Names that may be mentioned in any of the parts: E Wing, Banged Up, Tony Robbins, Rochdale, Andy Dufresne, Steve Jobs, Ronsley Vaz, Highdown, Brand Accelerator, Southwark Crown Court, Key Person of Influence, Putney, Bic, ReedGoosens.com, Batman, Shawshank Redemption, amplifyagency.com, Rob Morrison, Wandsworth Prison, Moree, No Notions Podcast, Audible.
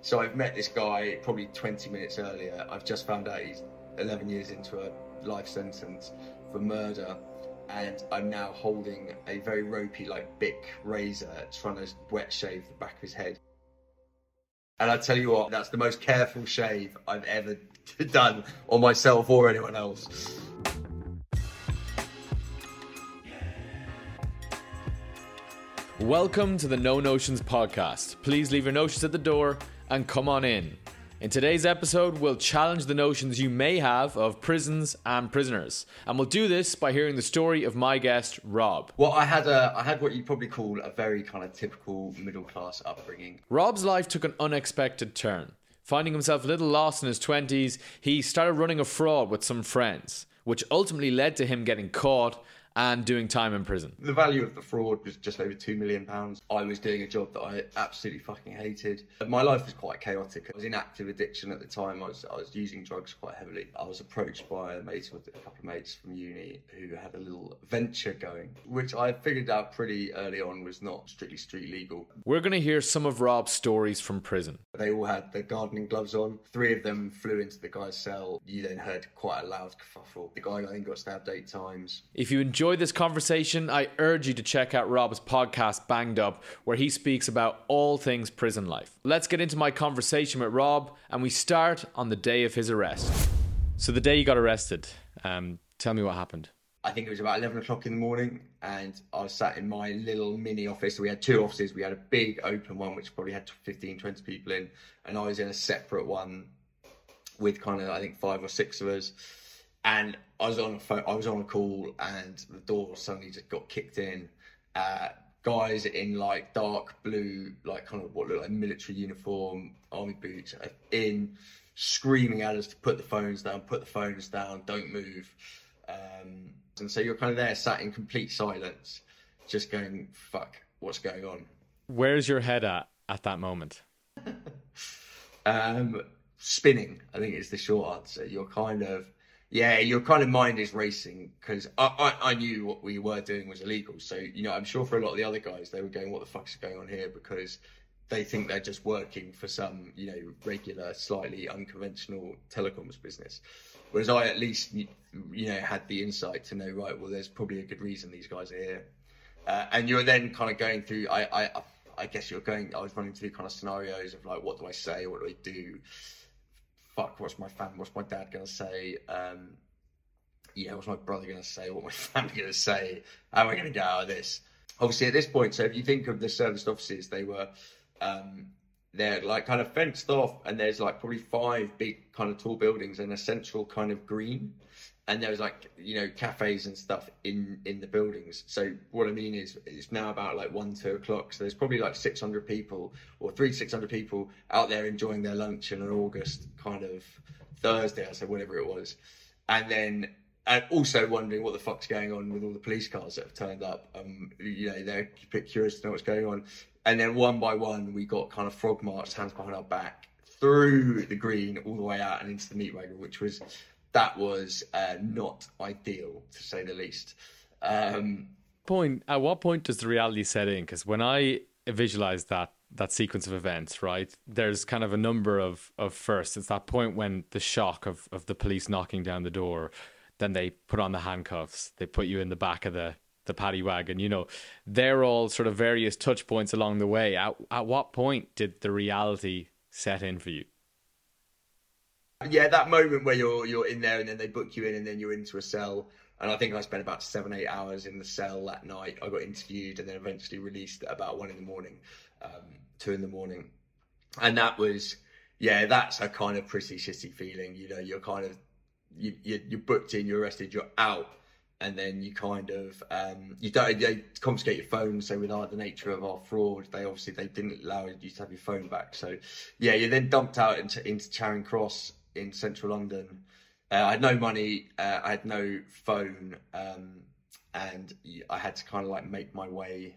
So I've met this guy probably 20 minutes earlier. I've just found out he's 11 years into a life sentence for murder, and I'm now holding a very ropey, like, Bic razor, trying to wet shave the back of his head. And I tell you what, that's the most careful shave I've ever done on myself or anyone else. Welcome to the No Notions Podcast. Please leave your notions at the door and come on in. In today's episode, we'll challenge the notions you may have of prisons and prisoners. And we'll do this by hearing the story of my guest, Rob. Well, I had what you'd probably call a very kind of typical middle-class upbringing. Rob's life took an unexpected turn. Finding himself a little lost in his 20s, he started running a fraud with some friends, which ultimately led to him getting caught and doing time in prison. The value of the fraud was just over £2 million. I was doing a job that I absolutely fucking hated. My life was quite chaotic. I was in active addiction at the time. I was using drugs quite heavily. I was approached by a couple of mates from uni who had a little venture going, which I figured out pretty early on was not strictly street legal. We're going to hear some of Rob's stories from prison. They all had their gardening gloves on. Three of them flew into the guy's cell. You then heard quite a loud kerfuffle. The guy, I think, got stabbed 8 times. If you enjoy this conversation, I urge you to check out Rob's podcast, Banged Up, where he speaks about all things prison life. Let's get into my conversation with Rob, and we start on the day of his arrest. So the day you got arrested, tell me what happened. I think it was about 11 o'clock in the morning, and I was sat in my little mini office. We had 2 offices. We had a big open one, which probably had 15, 20 people in, and I was in a separate one with kind of, I think, 5 or 6 of us. And I was on a call, and the door suddenly just got kicked in. Guys in, like, dark blue, like, kind of what looked like military uniform, army boots, in, screaming at us to put the phones down, don't move. And so you're kind of there, sat in complete silence, just going, fuck, what's going on? Where's your head at that moment? Spinning, I think, is the short answer. Your mind is racing, because I knew what we were doing was illegal. So, you know, I'm sure for a lot of the other guys, they were going, what the fuck's going on here? Because they think they're just working for some, you know, regular, slightly unconventional telecoms business. Whereas I at least, you know, had the insight to know, right, well, there's probably a good reason these guys are here. And you're then kind of going through, I was running through kind of scenarios of, like, what do I say? What do I do? Fuck, what's my family, what's my dad going to say? What's my brother going to say? What my family going to say? How am I going to get out of this? Obviously, at this point, so if you think of the serviced offices, they were, they're, like, kind of fenced off, and there's, like, probably 5 big kind of tall buildings and a central kind of green. And there was, like, you know, cafes and stuff in the buildings. So what I mean is it's now about, like, 1, 2 o'clock. So there's probably, like, 600 people or 300 to 600 people out there enjoying their lunch on an August kind of Thursday, I said, whatever it was. And also wondering what the fuck's going on with all the police cars that have turned up. They're a bit curious to know what's going on. And then one by one, we got kind of frog marched, hands behind our back, through the green all the way out and into the meat wagon, which was not ideal, to say the least. At what point does the reality set in? Because when I visualize that sequence of events, right, there's kind of a number of firsts. It's that point when the shock of the police knocking down the door, then they put on the handcuffs, they put you in the back of the paddy wagon, you know, they're all sort of various touch points along the way. At what point did the reality set in for you? Yeah, that moment where you're in there and then they book you in and then you're into a cell. And I think I spent about 7-8 hours in the cell that night. I got interviewed and then eventually released at about 1 in the morning, 2 in the morning. And that was, yeah, that's a kind of pretty shitty feeling. You know, you're kind of, you're booked in, you're arrested, you're out. And then you kind of, they confiscate your phone. So with the nature of our fraud, they didn't allow you to have your phone back. So yeah, you're then dumped out into Charing Cross in central London. I had no money, I had no phone, and I had to kind of, like, make my way,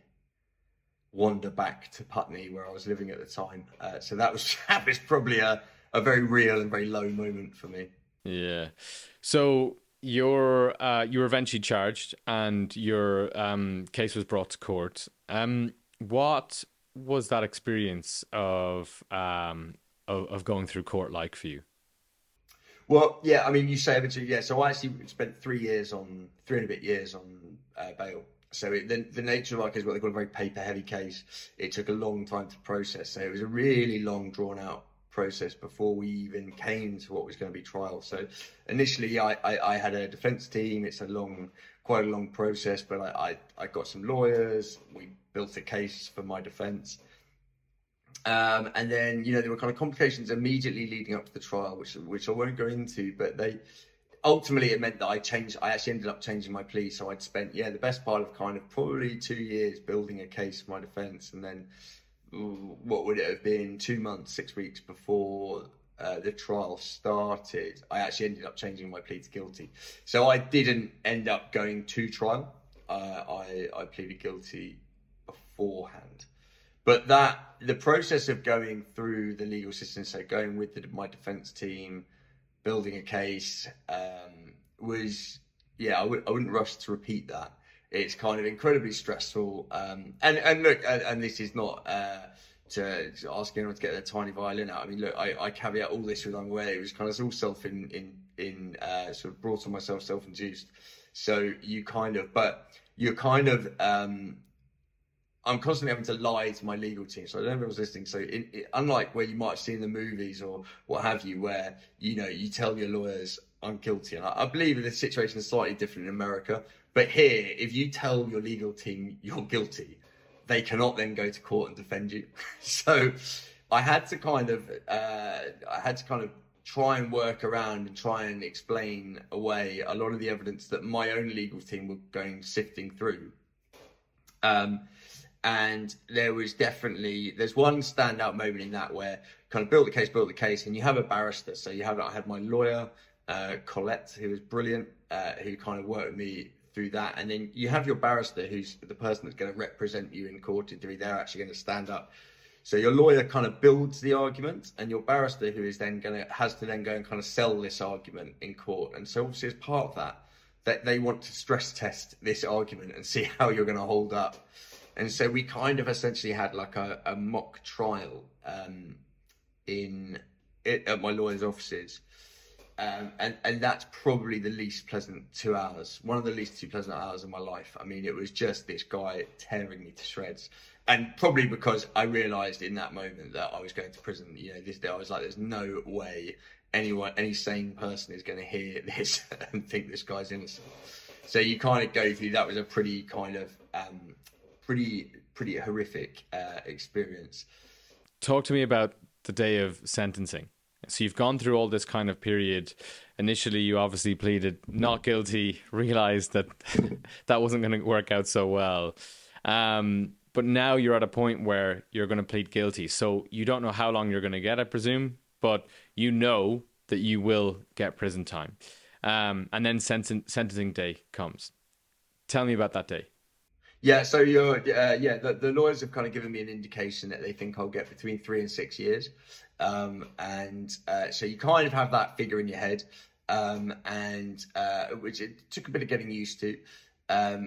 wander back to Putney where I was living at the time. So that was probably a very real and very low moment for me. Yeah. So you were eventually charged and your case was brought to court. What was that experience of of going through court like for you? Well, yeah, I mean, you say eventually, yeah. So I actually spent 3 and a bit years on bail. So the nature of our case, what they call a very paper-heavy case, it took a long time to process. So it was a really long, drawn-out process before we even came to what was going to be trial. So initially, I had a defence team. It's quite a long process, but I got some lawyers. We built a case for my defence. And then, you know, there were kind of complications immediately leading up to the trial, which I won't go into, but ultimately it meant that I actually ended up changing my plea. So I'd spent, the best part of kind of probably 2 years building a case for my defence. And then what would it have been, 2 months, 6 weeks before the trial started, I actually ended up changing my plea to guilty. So I didn't end up going to trial. I pleaded guilty beforehand. But the process of going through the legal system, so going with my defence team, building a case, I wouldn't rush to repeat that. It's kind of incredibly stressful. And this is not to ask anyone to get their tiny violin out. I mean, look, I caveat all this with I'm aware it was kind of all sort of brought on myself, self-induced. So I'm constantly having to lie to my legal team. So I don't know if everyone's listening. So unlike where you might have seen the movies or what have you, where, you know, you tell your lawyers I'm guilty. And I believe the situation is slightly different in America. But here, if you tell your legal team you're guilty, they cannot then go to court and defend you. So I had to kind of try and work around and try and explain away a lot of the evidence that my own legal team were sifting through. And there's one standout moment in that where kind of build the case, and you have a barrister. So I had my lawyer, Colette, who was brilliant, who kind of worked with me through that. And then you have your barrister, who's the person that's going to represent you in court in theory. They're actually going to stand up. So your lawyer kind of builds the argument, and your barrister, who is then has to go and kind of sell this argument in court. And so obviously as part of that they want to stress test this argument and see how you're going to hold up. And so we kind of essentially had like a mock trial at my lawyer's offices. And that's probably the least pleasant 2 hours, one of the least 2 pleasant hours of my life. I mean, it was just this guy tearing me to shreds. And probably because I realised in that moment that I was going to prison, you know, this day I was like, there's no way any sane person is going to hear this and think this guy's innocent. So you kind of go through, that was a pretty kind of... pretty horrific experience. Talk to me about the day of sentencing. So you've gone through all this kind of period. Initially, you obviously pleaded not guilty, realized that that wasn't going to work out so well. But now you're at a point where you're going to plead guilty. So you don't know how long you're going to get, I presume, but you know that you will get prison time. And then sentencing day comes. Tell me about that day. Yeah, so the lawyers have kind of given me an indication that they think I'll get between 3 and 6 years. So you kind of have that figure in your head, which it took a bit of getting used to. But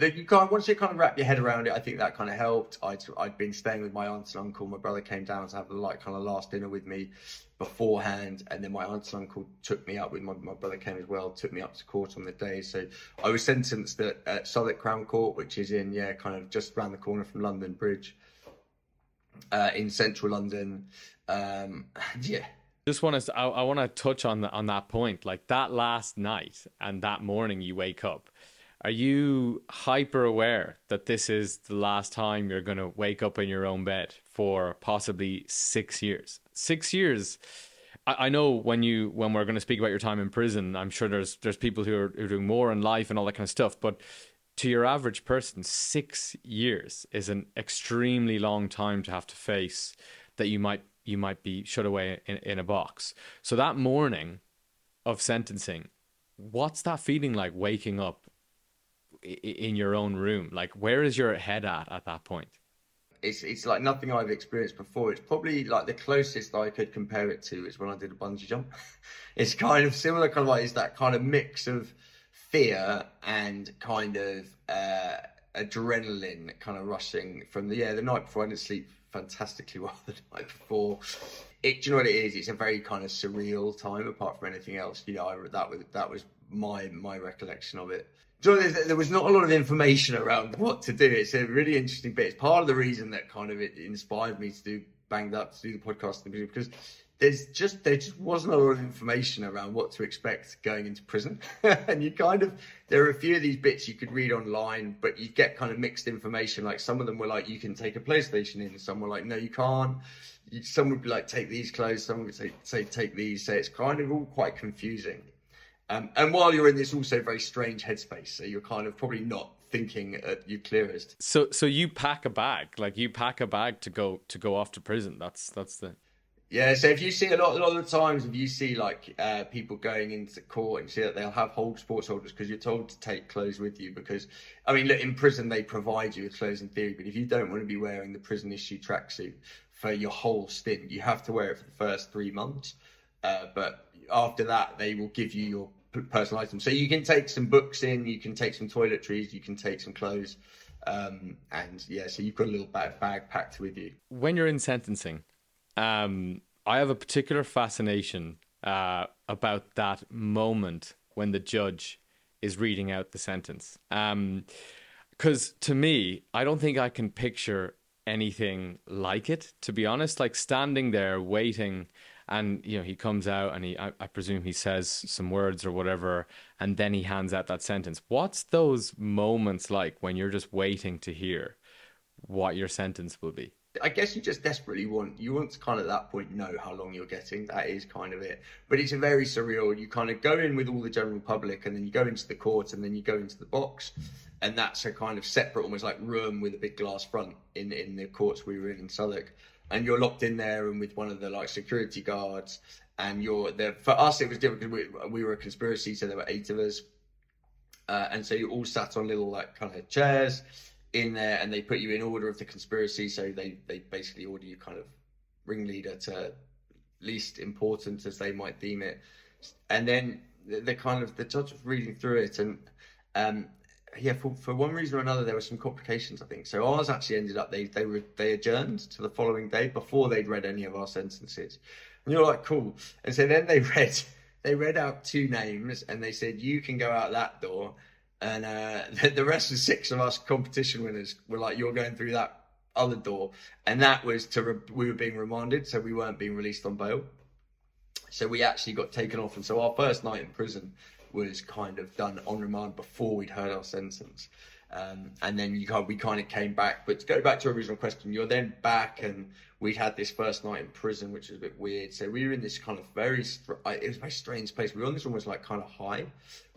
then once you kind of wrap your head around it, I think that kind of helped. I'd been staying with my aunt and uncle. My brother came down to have the last dinner with me beforehand, and then my aunt and uncle took me up with my brother came as well, took me up to court on the day. So I was sentenced at Southwark Crown Court, which is in kind of just around the corner from London Bridge, in central London. Just I want to touch on that point, like that last night and that morning you wake up. Are you hyper aware that this is the last time you're going to wake up in your own bed for possibly 6 years? 6 years. I know when we're going to speak about your time in prison, I'm sure there's people who are doing more in life and all that kind of stuff. But to your average person, 6 years is an extremely long time to have to face that you might be shut away in a box. So that morning of sentencing, what's that feeling like waking up in your own room? Like, where is your head at that point? It's like nothing I've experienced before. It's probably like the closest I could compare it to is when I did a bungee jump. It's kind of similar, kind of like it's that kind of mix of fear and kind of adrenaline kind of rushing from the night before. I didn't sleep fantastically well the night before. It, do you know what it is? It's a very kind of surreal time, apart from anything else. You know, that was my recollection of it. Do you know, there was not a lot of information around what to do. It's a really interesting bit. It's part of the reason that kind of it inspired me to do Banged Up, to do the podcast, because there just wasn't a lot of information around what to expect going into prison. And you kind of, there are a few of these bits you could read online, but you get kind of mixed information. Like some of them were like, you can take a PlayStation in, some were like, no, you can't. Some would be like, take these clothes, some would say take these. So it's kind of all quite confusing. And while you're in this also very strange headspace, so you're kind of probably not thinking at your clearest. So you pack a bag to go off to prison. That's the... Yeah, so if you see a lot of the times, if you see like people going into court and see that they'll have hold sports holders because you're told to take clothes with you, because, I mean, look, in prison they provide you with clothes in theory, but if you don't want to be wearing the prison issue tracksuit for your whole stint, you have to wear it for the first 3 months. But after that, they will give you your personal items. So you can take some books in, you can take some toiletries, you can take some clothes. And yeah, so you've got a little bag packed with you. When you're in sentencing, I have a particular fascination about that moment when the judge is reading out the sentence. 'Cause to me, I don't think I can picture anything like it, to be honest, like standing there waiting. And, you know, he comes out and I presume he says some words or whatever, and then he hands out that sentence. What's those moments like when you're just waiting to hear what your sentence will be? I guess you just desperately want to kind of at that point know how long you're getting. That is kind of it. But it's a very surreal. You kind of go in with all the general public, and then you go into the court, and then you go into the box. And that's a kind of separate, almost like room with a big glass front in the courts we were in Southwark. And you're locked in there and with one of the like security guards, and you're there. For us, it was different because we were a conspiracy, so there were 8 of us. And so you all sat on little like kind of chairs in there, and they put you in order of the conspiracy. So they basically order you kind of ringleader to least important, as they might deem it. And then the judge was reading through it, and for one reason or another, there were some complications, I think. So ours actually ended up, they adjourned to the following day before they'd read any of our sentences. And you're like, cool. And so then they read out 2 names, and they said, you can go out that door. And the rest of 6 of us competition winners were like, you're going through that other door. And that was we were being remanded, so we weren't being released on bail. So we actually got taken off. And so our first night in prison was kind of done on remand before we'd heard our sentence. And then we kind of came back. But to go back to your original question, you're then back, and we'd had this first night in prison, which was a bit weird. So we were in this kind of it was a very strange place. We were on this almost like kind of high.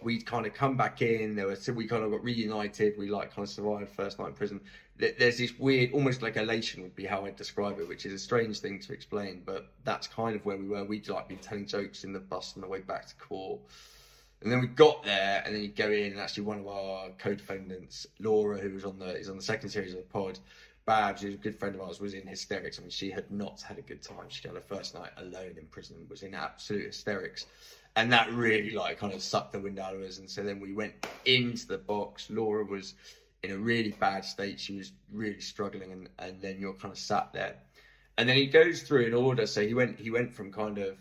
We'd kind of come back in. We kind of got reunited. We like kind of survived first night in prison. There's this weird, almost like elation would be how I'd describe it, which is a strange thing to explain, but that's kind of where we were. We'd like be telling jokes in the bus on the way back to court. And then we got there, and then you go in, and actually one of our co-defendants, Laura, who was on the second series of the pod, Babs, who's a good friend of ours, was in hysterics. I mean, she had not had a good time. She had her first night alone in prison, was in absolute hysterics. And that really, like, kind of sucked the wind out of us. And so then we went into the box. Laura was in a really bad state. She was really struggling, and then you're kind of sat there. And then he goes through in order. So he went from kind of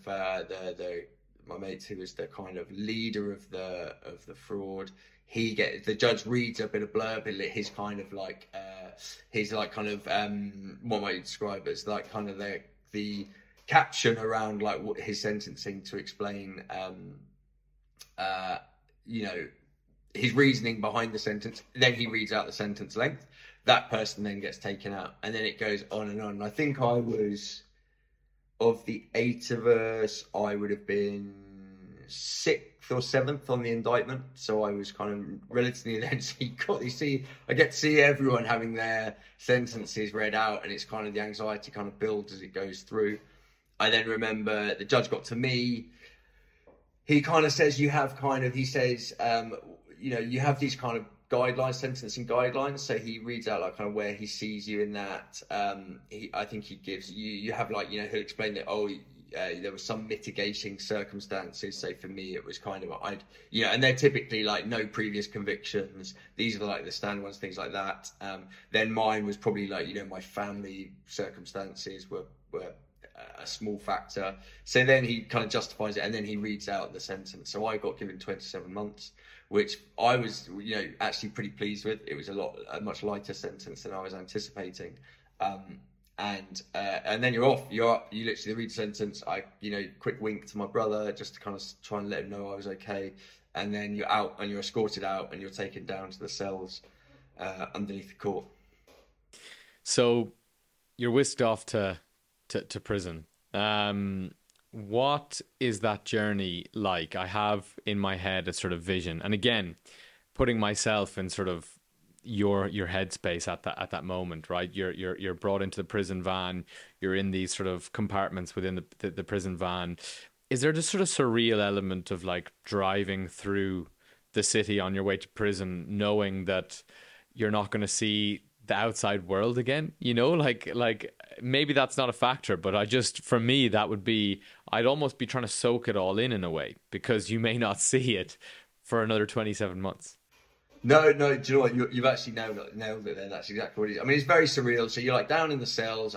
my mate, who was the kind of leader of the fraud, the judge reads a bit of blurb, his kind of like his like kind of what might you describe as like kind of the caption around like what his sentencing to explain you know, his reasoning behind the sentence. Then he reads out the sentence length. That person then gets taken out, and then it goes on and on. I think I was. Of the 8 of us, I would have been 6th or 7th on the indictment. So I was kind of relatively then. So I get to see everyone having their sentences read out, and it's kind of the anxiety kind of builds as it goes through. I then remember the judge got to me. He kind of says, you have these kind of guidelines, sentencing guidelines. So he reads out like kind of where he sees you in that. I think he gives you have like, you know, he'll explain that, oh, there were some mitigating circumstances. So for me, it was kind of, and they're typically like no previous convictions. These are like the standard ones, things like that. Then mine was probably like, my family circumstances were a small factor. So then he kind of justifies it and then he reads out the sentence. So I got given 27 months, which I was, actually pretty pleased with. It was a much lighter sentence than I was anticipating. And then you literally read the sentence. I, quick wink to my brother just to kind of try and let him know I was okay. And then you're out and you're escorted out and you're taken down to the cells underneath the court. So you're whisked off to prison. What is that journey like? I have in my head a sort of vision, and again, putting myself in sort of your headspace at that moment, right? You're brought into the prison van. You're in these sort of compartments within the prison van. Is there this sort of surreal element of like driving through the city on your way to prison, knowing that you're not going to see the outside world again? Like maybe that's not a factor, but I'd almost be trying to soak it all in a way, because you may not see it for another 27 months. No, do you know what? You've actually nailed it there. That's exactly what it is. I mean, it's very surreal. So you're like down in the cells.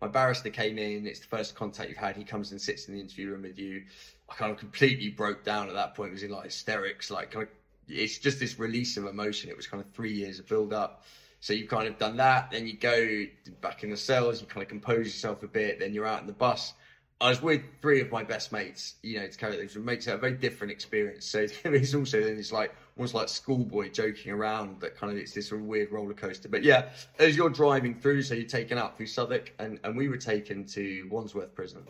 My barrister came in. It's the first contact you've had. He comes and sits in the interview room with you. I kind of completely broke down at that point. I was in like hysterics. Like kind of, it's just this release of emotion. It was kind of 3 years of build up. So you've kind of done that, then you go back in the cells, you kind of compose yourself a bit, then you're out in the bus. I was with three of my best mates, to carry those mates out, a very different experience. So it's also then it's like almost like schoolboy joking around, that kind of, it's this sort of weird roller coaster. But yeah, as you're driving through, so you're taken out through Southwark, and we were taken to Wandsworth Prison.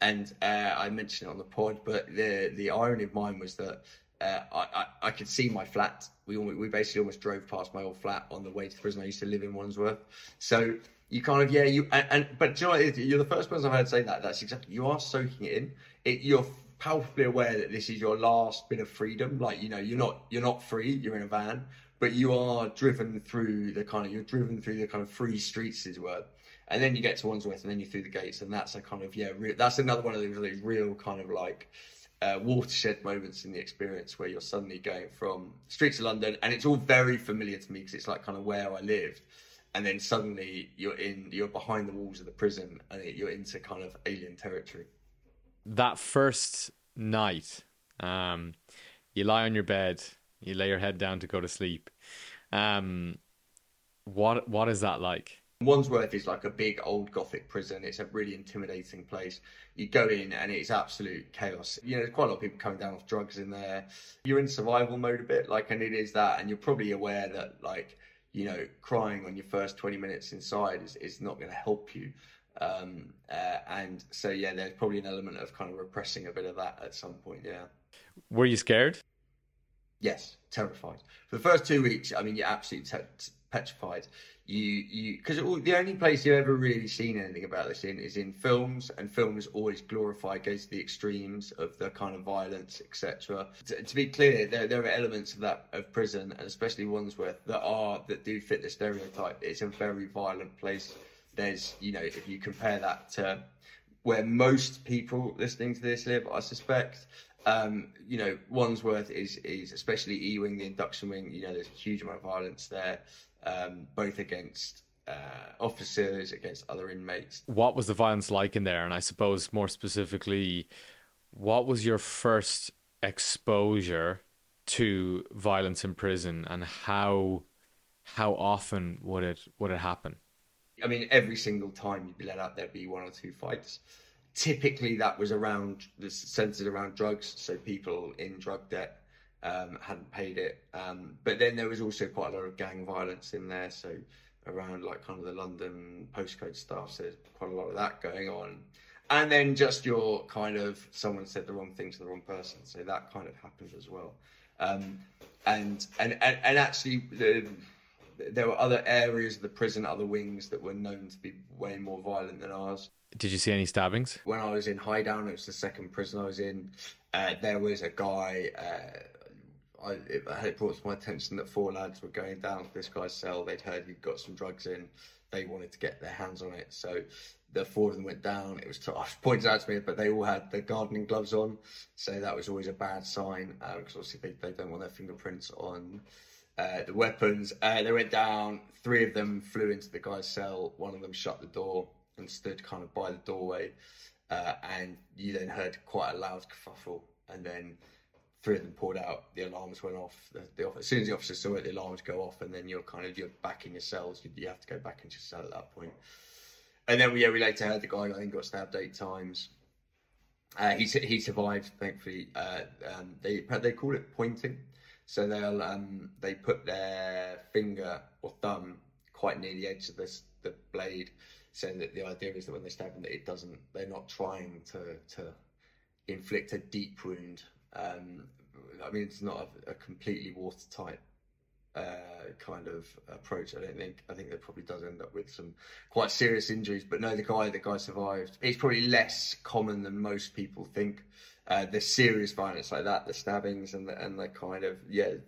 And I mentioned it on the pod, but the irony of mine was that I could see my flat. We basically almost drove past my old flat on the way to the prison. I used to live in Wandsworth. So you kind of, but you know, you're the first person I've heard say that. That's exactly, you are soaking it in. You're palpably aware that this is your last bit of freedom. Like, you're not free, you're in a van, but you are driven through the kind of free streets, as it were. And then you get to Wandsworth and then you're through the gates, and that's a kind of, that's another one of those real kind of like, watershed moments in the experience, where you're suddenly going from streets of London, and it's all very familiar to me because it's like kind of where I lived, and then suddenly you're behind the walls of the prison and you're into kind of alien territory. That first night, you lie on your bed, you lay your head down to go to sleep. What is that like? Wandsworth is like a big old Gothic prison. It's a really intimidating place. You go in and it's absolute chaos. There's quite a lot of people coming down off drugs in there. You're in survival mode a bit, like, and it is that. And you're probably aware that, like, crying on your first 20 minutes inside is not going to help you. And so, yeah, there's probably an element of kind of repressing a bit of that at some point, yeah. Were you scared? Yes, terrified. For the first 2 weeks, I mean, you're absolutely petrified. Because the only place you've ever really seen anything about this in is in films, and films always glorify, go to the extremes of the kind of violence, etc. To be clear, there are elements of that, of prison, and especially Wandsworth, that do fit the stereotype. It's a very violent place. There's, if you compare that to where most people listening to this live, I suspect, Wandsworth is especially E Wing, the induction wing, there's a huge amount of violence there. Both against officers, against other inmates. What was the violence like in there? And I suppose more specifically, what was your first exposure to violence in prison, and how often would it happen? I mean, every single time you'd be let out, there'd be one or two fights. Typically, that was centered around drugs, so people in drug debt. Hadn't paid it, but then there was also quite a lot of gang violence in there, so around like kind of the London postcode stuff, so there's quite a lot of that going on. And then just your kind of, someone said the wrong thing to the wrong person, so that kind of happened as well. And actually there were other areas of the prison, other wings, that were known to be way more violent than ours. Did you see any stabbings? When I was in Highdown, it was the second prison I was in, there was a guy, it brought to my attention that four lads were going down to this guy's cell. They'd heard he'd got some drugs in. They wanted to get their hands on it. So the four of them went down. It was pointed out to me, but they all had their gardening gloves on. So that was always a bad sign, because obviously they don't want their fingerprints on the weapons. They went down. Three of them flew into the guy's cell. One of them shut the door and stood kind of by the doorway. And you then heard quite a loud kerfuffle. And then three of them pulled out. The alarms went off. As soon as the officer saw it, the alarms go off, and then you're back in your cells. You have to go back into your cell at that point. And then we later heard the guy, I think, got stabbed 8 times. He survived, thankfully. They call it pointing, so they'll they put their finger or thumb quite near the edge of the blade, so that the idea is that when they stab them, they're not trying to inflict a deep wound. I mean, it's not a completely watertight kind of approach, I don't think. I think that probably does end up with some quite serious injuries. But no, the guy survived. It's probably less common than most people think. The serious violence like that, the stabbings and the kind of,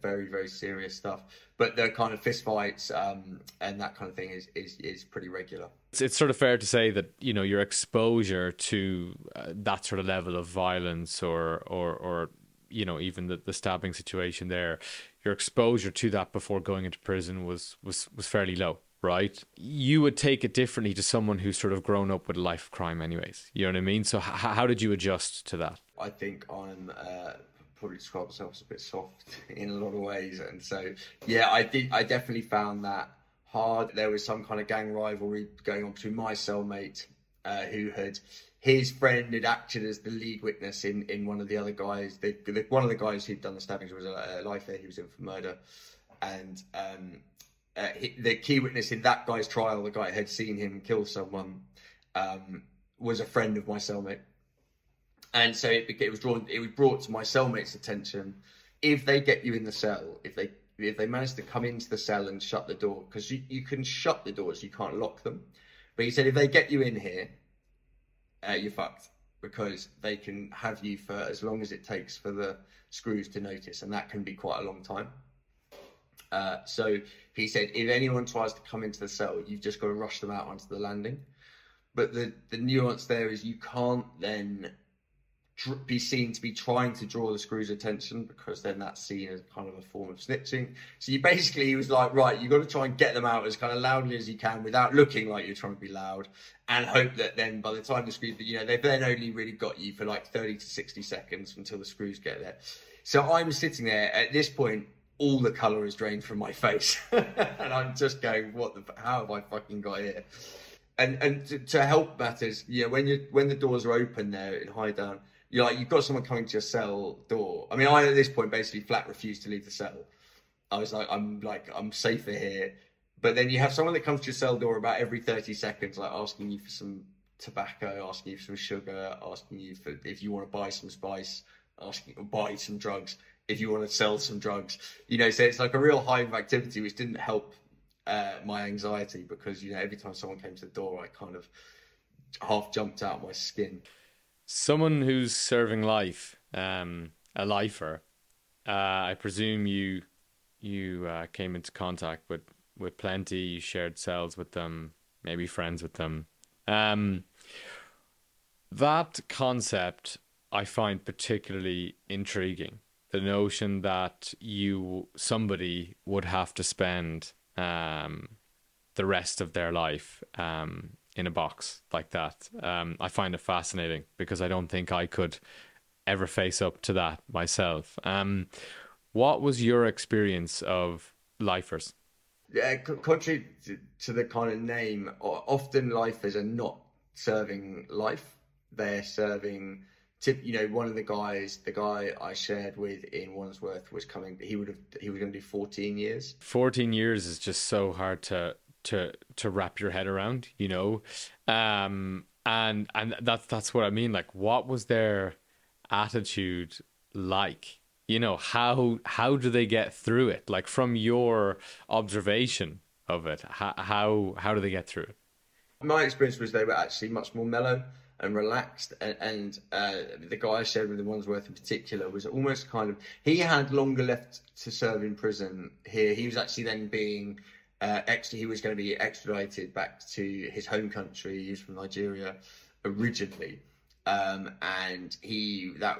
very, very serious stuff. But the kind of fist fights and that kind of thing is pretty regular. It's sort of fair to say that, your exposure to that sort of level of violence or even the stabbing situation there, your exposure to that before going into prison was fairly low, right? You would take it differently to someone who's sort of grown up with a life of crime anyways. You know what I mean? So how did you adjust to that? I think I'm probably describe myself as a bit soft in a lot of ways. And so, I definitely found that hard. There was some kind of gang rivalry going on between my cellmate his friend had acted as the lead witness in one of the other guys. One of the guys who'd done the stabbings was a lifer. He was in for murder. And the key witness in that guy's trial, the guy who had seen him kill someone, was a friend of my cellmate. And so it was brought to my cellmate's attention. If they get you in the cell, if they manage to come into the cell and shut the door, because you can shut the doors, you can't lock them. But he said, if they get you in here, you're fucked, because they can have you for as long as it takes for the screws to notice, and that can be quite a long time. So he said, if anyone tries to come into the cell, you've just got to rush them out onto the landing. But the nuance there is you can't then be seen to be trying to draw the screws' attention, because then that's seen as kind of a form of snitching. So you basically, he was like, right, you've got to try and get them out as kind of loudly as you can without looking like you're trying to be loud, and hope that then by the time the screws, they've then only really got you for like 30 to 60 seconds until the screws get there. So I'm sitting there at this point, all the colour is drained from my face and I'm just going, how have I fucking got here? And to help matters, when the doors are open there in Highdown, you've got someone coming to your cell door. I mean, I at this point basically flat refused to leave the cell. I was like, I'm safer here. But then you have someone that comes to your cell door about every 30 seconds, like asking you for some tobacco, asking you for some sugar, asking you for if you want to buy some spice, asking you to buy some drugs, if you want to sell some drugs. So it's like a real hive of activity, which didn't help my anxiety, because, every time someone came to the door, I kind of half jumped out of my skin. Someone who's serving life, a lifer, I presume you came into contact with plenty, you shared cells with them, maybe friends with them. That concept I find particularly intriguing. The notion that somebody would have to spend the rest of their life in a box like that. I find it fascinating, because I don't think I could ever face up to that myself. What was your experience of lifers? Yeah, contrary to the kind of name, often lifers are not serving life. They're serving, one of the guy I shared with in Wandsworth was coming, he was going to do 14 years. 14 years is just so hard to wrap your head around, and that's what I mean. Like, what was their attitude like? How do they get through it? Like, from your observation of it, how do they get through it? My experience was they were actually much more mellow. and relaxed. And the guy I shared with in Wandsworth in particular was almost kind of, he had longer left to serve in prison here. He was actually then being, he was going to be extradited back to his home country. He was from Nigeria originally. That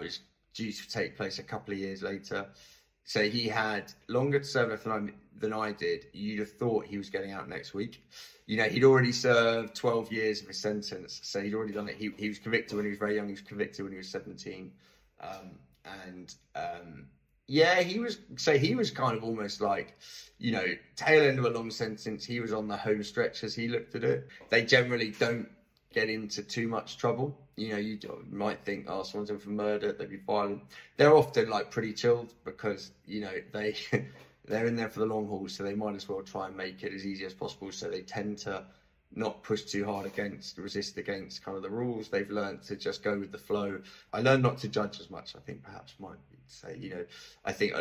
was due to take place a couple of years later. So he had longer to serve than I did. You'd have thought he was getting out next week. You know, he'd already served 12 years of his sentence. So he'd already done it. He was convicted when he was very young. He was convicted when he was 17. He was kind of almost like, you know, tail end of a long sentence. He was on the home stretch as he looked at it. They generally don't get into too much trouble. You know, you might think, oh, someone's in for murder, they'd be violent. They're often like pretty chilled because, you know, they're in there for the long haul, so they might as well try and make it as easy as possible. So they tend to not push too hard resist against kind of the rules. They've learned to just go with the flow. I learned not to judge as much, I think, perhaps might say, you know, I think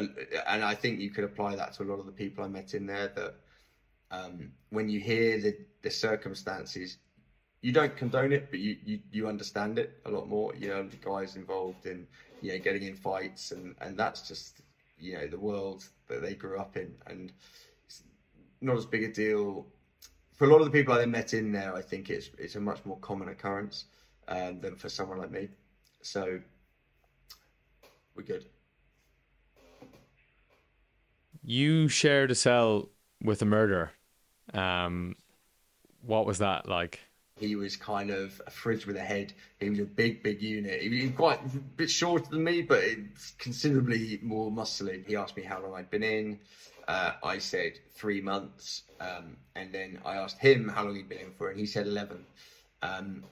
you could apply that to a lot of the people I met in there, that when you hear the circumstances, you don't condone it, but you understand it a lot more. You know, the guys involved in, you know, getting in fights and that's just, you know, the world that they grew up in, and it's not as big a deal. For a lot of the people I met in there, I think it's a much more common occurrence than for someone like me. So we're good. You shared a cell with a murderer. What was that like? He was kind of a fridge with a head. He was a big, big unit. He was quite a bit shorter than me, but considerably more muscly. He asked me how long I'd been in. I said 3 months. And then I asked him how long he'd been in for, and he said 11. And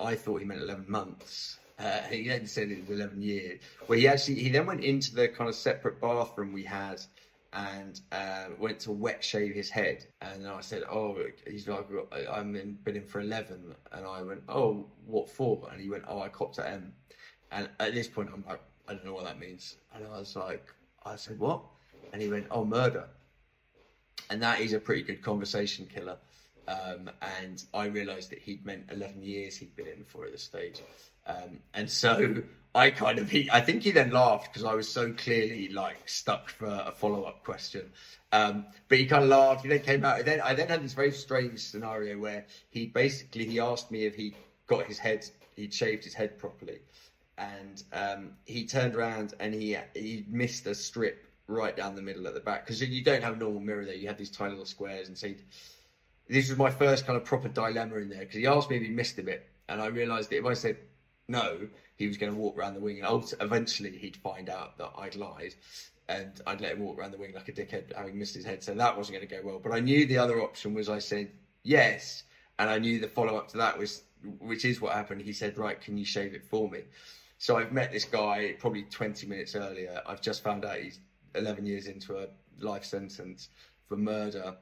I thought he meant 11 months. He then said it was 11 years. Well, he then went into the kind of separate bathroom we had and went to wet shave his head, and then I said, oh, he's like, I've been in for 11, and I went, oh, what for? And he went, oh, I copped at M. And at this point I'm like, I don't know what that means. And I said what? And he went, oh, murder. And that is a pretty good conversation killer. And I realized that he'd meant 11 years he'd been in for at this stage. And so I think he then laughed because I was so clearly like stuck for a follow-up question. But he kind of laughed. He then came out. And then I had this very strange scenario where he asked me if he'd shaved his head properly. And he turned around and he missed a strip right down the middle at the back. Because you don't have a normal mirror there. You have these tiny little squares. And so this was my first kind of proper dilemma in there, because he asked me if he missed a bit. And I realised that if I said no, he was going to walk around the wing, and eventually he'd find out that I'd lied, and I'd let him walk around the wing like a dickhead, having missed his head. So that wasn't going to go well. But I knew the other option was I said yes, and I knew the follow-up to that was, which is what happened. He said, right, can you shave it for me? So I've met this guy probably 20 minutes earlier. I've just found out he's 11 years into a life sentence for murder.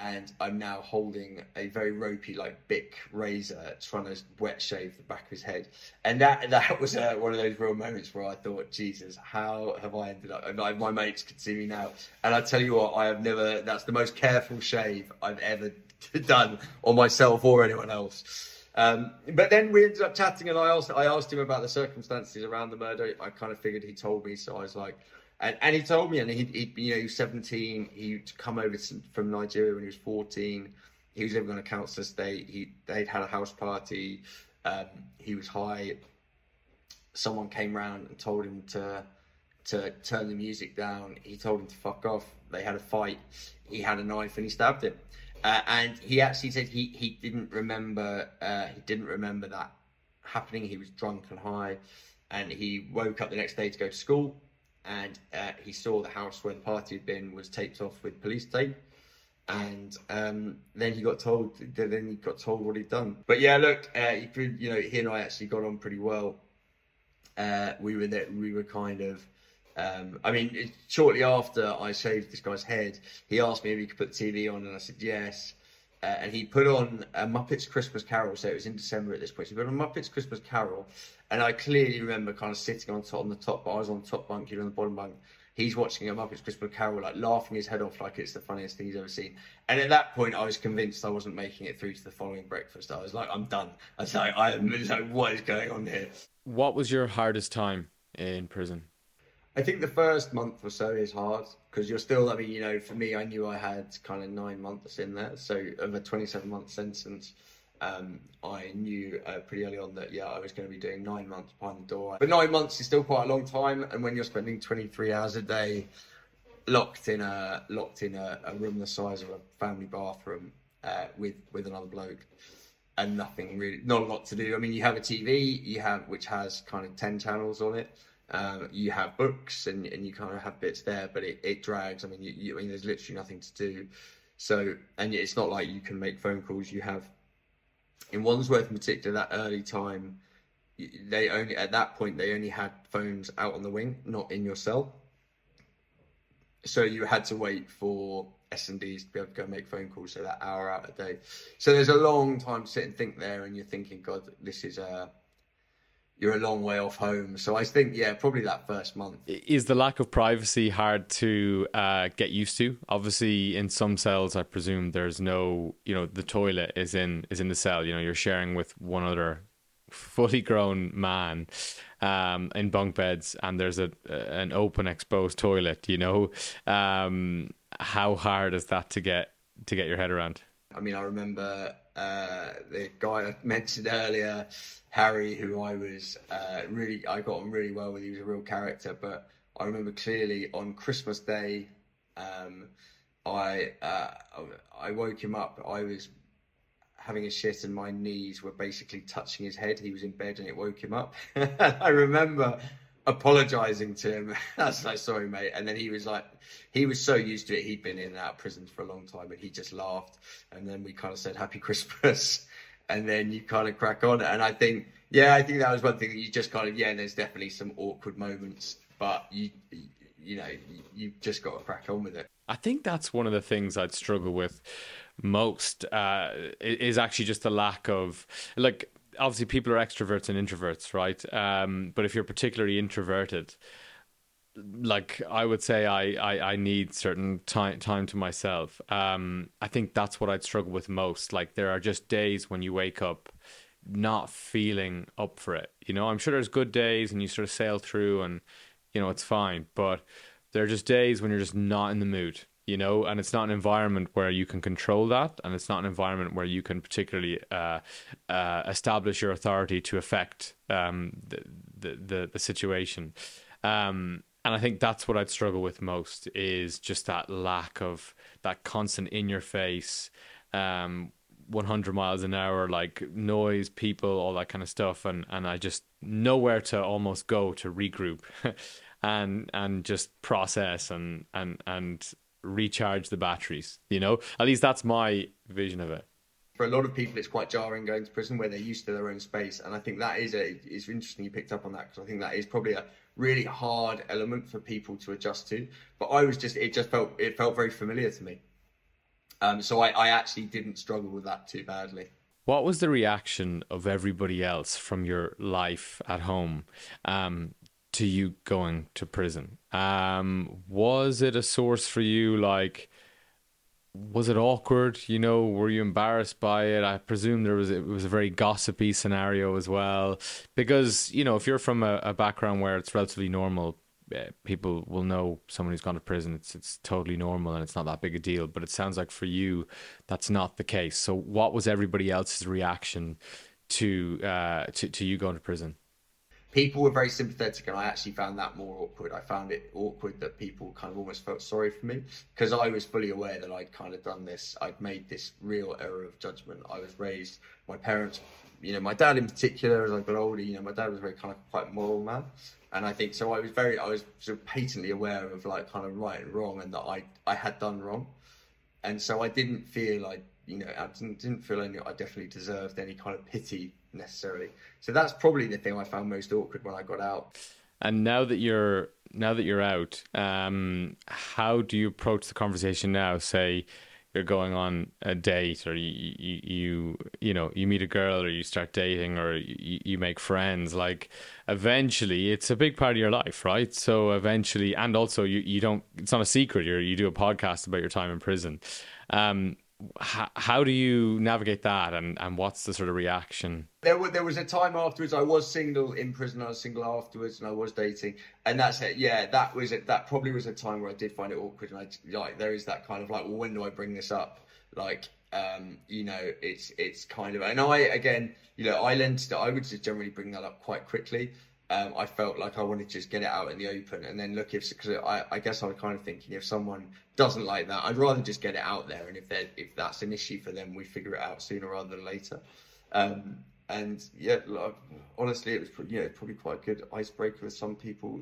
And I'm now holding a very ropey, like, Bic razor, trying to wet shave the back of his head. And that was one of those real moments where I thought, Jesus, how have I ended up? And my mates can see me now. And I tell you what, that's the most careful shave I've ever done on myself or anyone else. But then we ended up chatting, and I asked him about the circumstances around the murder. I kind of figured he told me, so I was like... And he told me, and he was 17, he'd come over from Nigeria when he was 14, he was living on a council estate, they'd had a house party, he was high, someone came round and told him to turn the music down, he told him to fuck off, they had a fight, he had a knife and he stabbed him. And he actually said he didn't remember that happening, he was drunk and high, and he woke up the next day to go to school. And he saw the house where the party had been was taped off with police tape, and then he got told what he'd done. But yeah, look, you know, he and I actually got on pretty well. Shortly after I shaved this guy's head, he asked me if he could put the TV on, and I said yes. And he put on a Muppets Christmas Carol, so it was in December at this point. He put on a Muppets Christmas Carol, and I clearly remember kind of sitting on the top bunk, he was on the bottom bunk. He's watching it, Muppets Christmas Carol, like laughing his head off like it's the funniest thing he's ever seen. And at that point, I was convinced I wasn't making it through to the following breakfast. I was like, I'm done. I was like, what is going on here? What was your hardest time in prison? I think the first month or so is hard because you're still, I mean, you know, for me, I knew I had kind of 9 months in there. So of a 27-month sentence, I knew pretty early on that, I was going to be doing 9 months behind the door. But 9 months is still quite a long time. And when you're spending 23 hours a day locked in a room the size of a family bathroom with another bloke and nothing really, not a lot to do. I mean, you have a TV, which has kind of 10 channels on it. You have books and you kind of have bits there, but it drags. I mean, there's literally nothing to do. So, and it's not like you can make phone calls. You have, in Wandsworth in particular, that early time, they only had phones out on the wing, not in your cell. So you had to wait for S&Ds to be able to go make phone calls. So that hour out a day. So there's a long time to sit and think there, and you're thinking, God, this is you're a long way off home. So I think, probably that first month. Is the lack of privacy hard to get used to? Obviously, in some cells, I presume there's no, the toilet is in the cell. You're sharing with one other fully grown man in bunk beds, and there's an open exposed toilet. How hard is that to get your head around? I mean, I remember the guy I mentioned earlier, Harry, who I got on really well with. He was a real character, but I remember clearly on Christmas Day, I woke him up. I was having a shit and my knees were basically touching his head. He was in bed and it woke him up. I remember apologizing to him. I was like, sorry, mate. And then he was so used to it. He'd been in and out of prison for a long time, and he just laughed. And then we kind of said, Happy Christmas. And then you kind of crack on. And I think that was one thing that you just kind of, there's definitely some awkward moments, but you've just got to crack on with it. I think that's one of the things I'd struggle with most, is actually just the lack of, like, obviously people are extroverts and introverts, right? But if you're particularly introverted, like I would say I need certain time to myself. I think that's what I'd struggle with most. Like, there are just days when you wake up not feeling up for it. I'm sure there's good days and you sort of sail through and, it's fine. But there are just days when you're just not in the mood, and it's not an environment where you can control that. And it's not an environment where you can particularly establish your authority to affect the situation. And I think that's what I'd struggle with most, is just that lack of that constant in your face, 100 miles an hour, like noise, people, all that kind of stuff. And I just nowhere to almost go to regroup and just process and recharge the batteries, At least that's my vision of it. For a lot of people, it's quite jarring going to prison where they're used to their own space. And I think that it's interesting you picked up on that, because I think that is probably a really hard element for people to adjust to, but it felt very familiar to me. So I actually didn't struggle with that too badly. What was the reaction of everybody else from your life at home to you going to prison? Was it a source for you? Like, was it awkward? Were you embarrassed by it? I presume it was a very gossipy scenario as well, because, if you're from a background where it's relatively normal, people will know someone who's gone to prison. It's totally normal and it's not that big a deal, but it sounds like for you, that's not the case. So what was everybody else's reaction to you going to prison? People were very sympathetic, and I actually found that more awkward. I found it awkward that people kind of almost felt sorry for me, because I was fully aware that I'd kind of done this. I'd made this real error of judgment. I was raised, my parents, my dad in particular, as I got older, my dad was very kind of quite moral man. And I think, so I was sort of patently aware of like kind of right and wrong, and that I had done wrong. And so I didn't feel I definitely deserved any kind of pity necessarily. So that's probably the thing I found most awkward when I got out. And now that you're out, how do you approach the conversation now? Say, you're going on a date, or you meet a girl, or you start dating, or you make friends, like eventually it's a big part of your life, right? So eventually, and also you don't, it's not a secret, you do a podcast about your time in prison. How do you navigate that, and what's the sort of reaction? There was a time afterwards, I was single in prison, I was single afterwards, and I was dating, and that's it. Yeah, that was it. That probably was a time where I did find it awkward, and I, like, there is that kind of like, well, when do I bring this up? Like, it's kind of, and I, again, I would just generally bring that up quite quickly. I felt like I wanted to just get it out in the open, and then look, because I guess I was kind of thinking, if someone doesn't like that, I'd rather just get it out there, and if that's an issue for them, we figure it out sooner rather than later. And yeah, like, honestly, it was probably quite a good icebreaker with some people.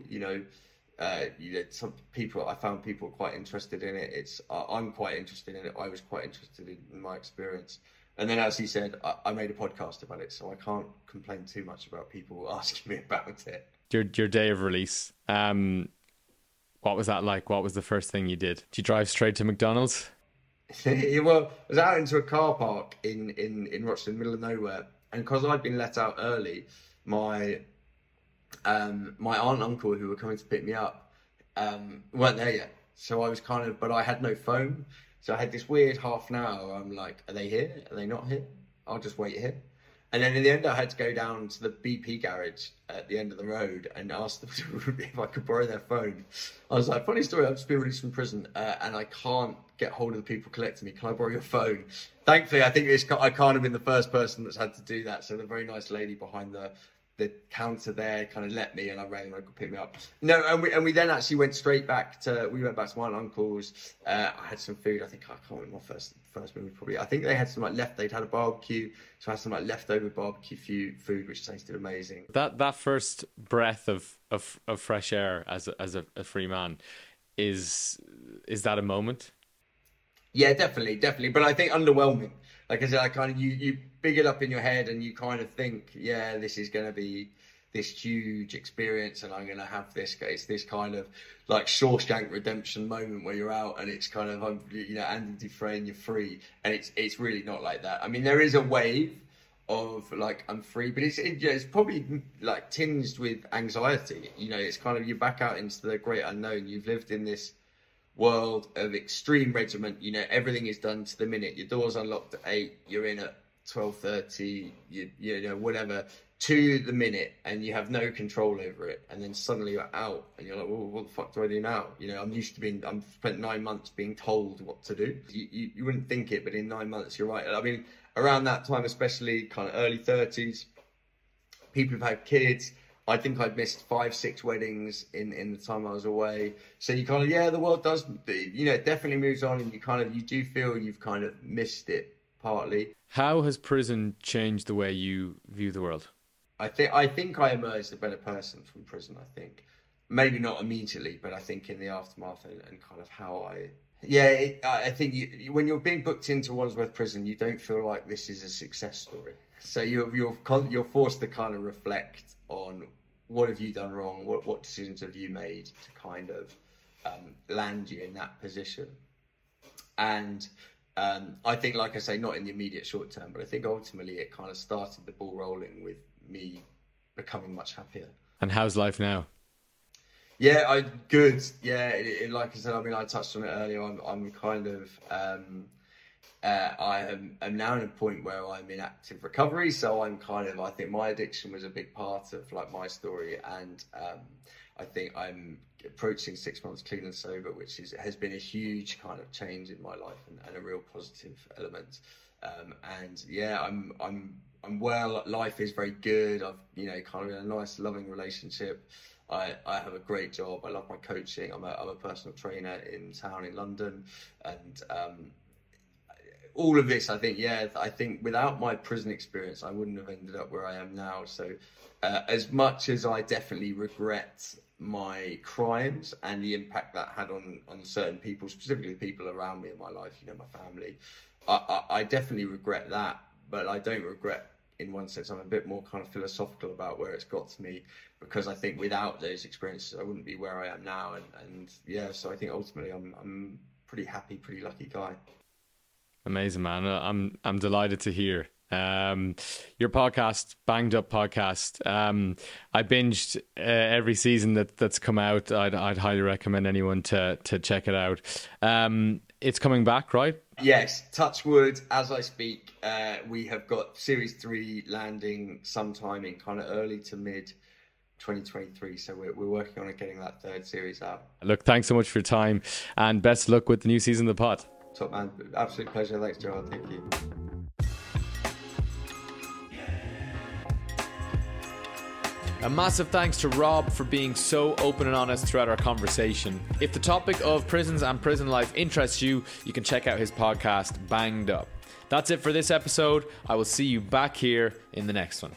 Some people, I found people quite interested in it. I'm quite interested in it. I was quite interested in my experience. And then, as he said, I made a podcast about it, so I can't complain too much about people asking me about it. Your day of release, what was that like? What was the first thing you did? Did you drive straight to McDonald's? Well, I was out into a car park in Rochdale, middle of nowhere, and because I'd been let out early, my aunt and uncle, who were coming to pick me up, weren't there yet. So I was but I had no phone. So I had this weird half an hour where I'm like, are they here? Are they not here? I'll just wait here. And then in the end, I had to go down to the BP garage at the end of the road and ask them if I could borrow their phone. I was like, funny story, I've just been released from prison and I can't get hold of the people collecting me. Can I borrow your phone? Thankfully, I think I can't have been the first person that's had to do that. So the very nice lady behind the counter there kind of let me, and I rang and I could pick me up. No, and we then actually went straight back to, we went back to my uncle's. I had some food. I think, I can't remember my first meal probably. I think they had some they'd had a barbecue. So I had some leftover barbecue food, which tasted amazing. That first breath of fresh air as a free man, is that a moment? Yeah, definitely. But I think underwhelming. Like I said, I kind of, you big it up in your head and you kind of think, yeah, this is going to be this huge experience and I'm going to have this, it's this kind of like Shawshank Redemption moment where you're out and it's kind of, Andy Dufresne, you're free. And it's really not like that. I mean, there is a wave of like, I'm free, but it's probably like tinged with anxiety. It's kind of, you're back out into the great unknown. You've lived in this world of extreme regiment, everything is done to the minute. Your door's unlocked at 8, you're in at 12:30, whatever, to the minute, and you have no control over it. And then suddenly you're out and you're like, well, what the fuck do I do now? I'm used to being, I've spent 9 months being told what to do. You wouldn't think it, but in 9 months, you're right. I mean, around that time, especially kind of early 30s, people have had kids. I think I'd missed 5-6 weddings in the time I was away. So you kind of, yeah, the world does, it definitely moves on, and you kind of, you do feel you've kind of missed it partly. How has prison changed the way you view the world? I think I emerged a better person from prison, I think. Maybe not immediately, but I think in the aftermath and kind of how I... Yeah, I think when you're being booked into Wandsworth Prison, you don't feel like this is a success story. So you're forced to kind of reflect on what have you done wrong, what decisions have you made to kind of land you in that position. And I think, like I say, not in the immediate short term, but I think ultimately it kind of started the ball rolling with me becoming much happier. And how's life now? Yeah, good. Yeah, like I said, I mean, I touched on it earlier. I'm kind of, I am now at a point where I'm in active recovery. So I'm kind of, I think my addiction was a big part of like my story. And I think I'm approaching 6 months clean and sober, which has been a huge kind of change in my life and a real positive element. And yeah, I'm well, life is very good. I've, kind of in a nice, loving relationship. I have a great job. I love my coaching. I'm a personal trainer in town in London, and all of this. I think, yeah, I think without my prison experience, I wouldn't have ended up where I am now. So, as much as I definitely regret my crimes and the impact that had on certain people, specifically people around me in my life, my family, I definitely regret that. But I don't regret. In one sense, I'm a bit more kind of philosophical about where it's got to me, because I think without those experiences, I wouldn't be where I am now. And yeah, so I think ultimately I'm pretty happy, pretty lucky guy. Amazing, man. I'm delighted to hear. Your podcast, Banged Up podcast. I binged every season that's come out. I'd highly recommend anyone to check it out. It's coming back, right? Yes, touch wood. As I speak, we have got series 3 landing sometime in kind of early to mid 2023. So we're working on getting that third series out. Look, thanks so much for your time and best luck with the new season of the pod. Top man, absolute pleasure. Thanks, Gerard. Thank you. A massive thanks to Rob for being so open and honest throughout our conversation. If the topic of prisons and prison life interests you, you can check out his podcast, Banged Up. That's it for this episode. I will see you back here in the next one.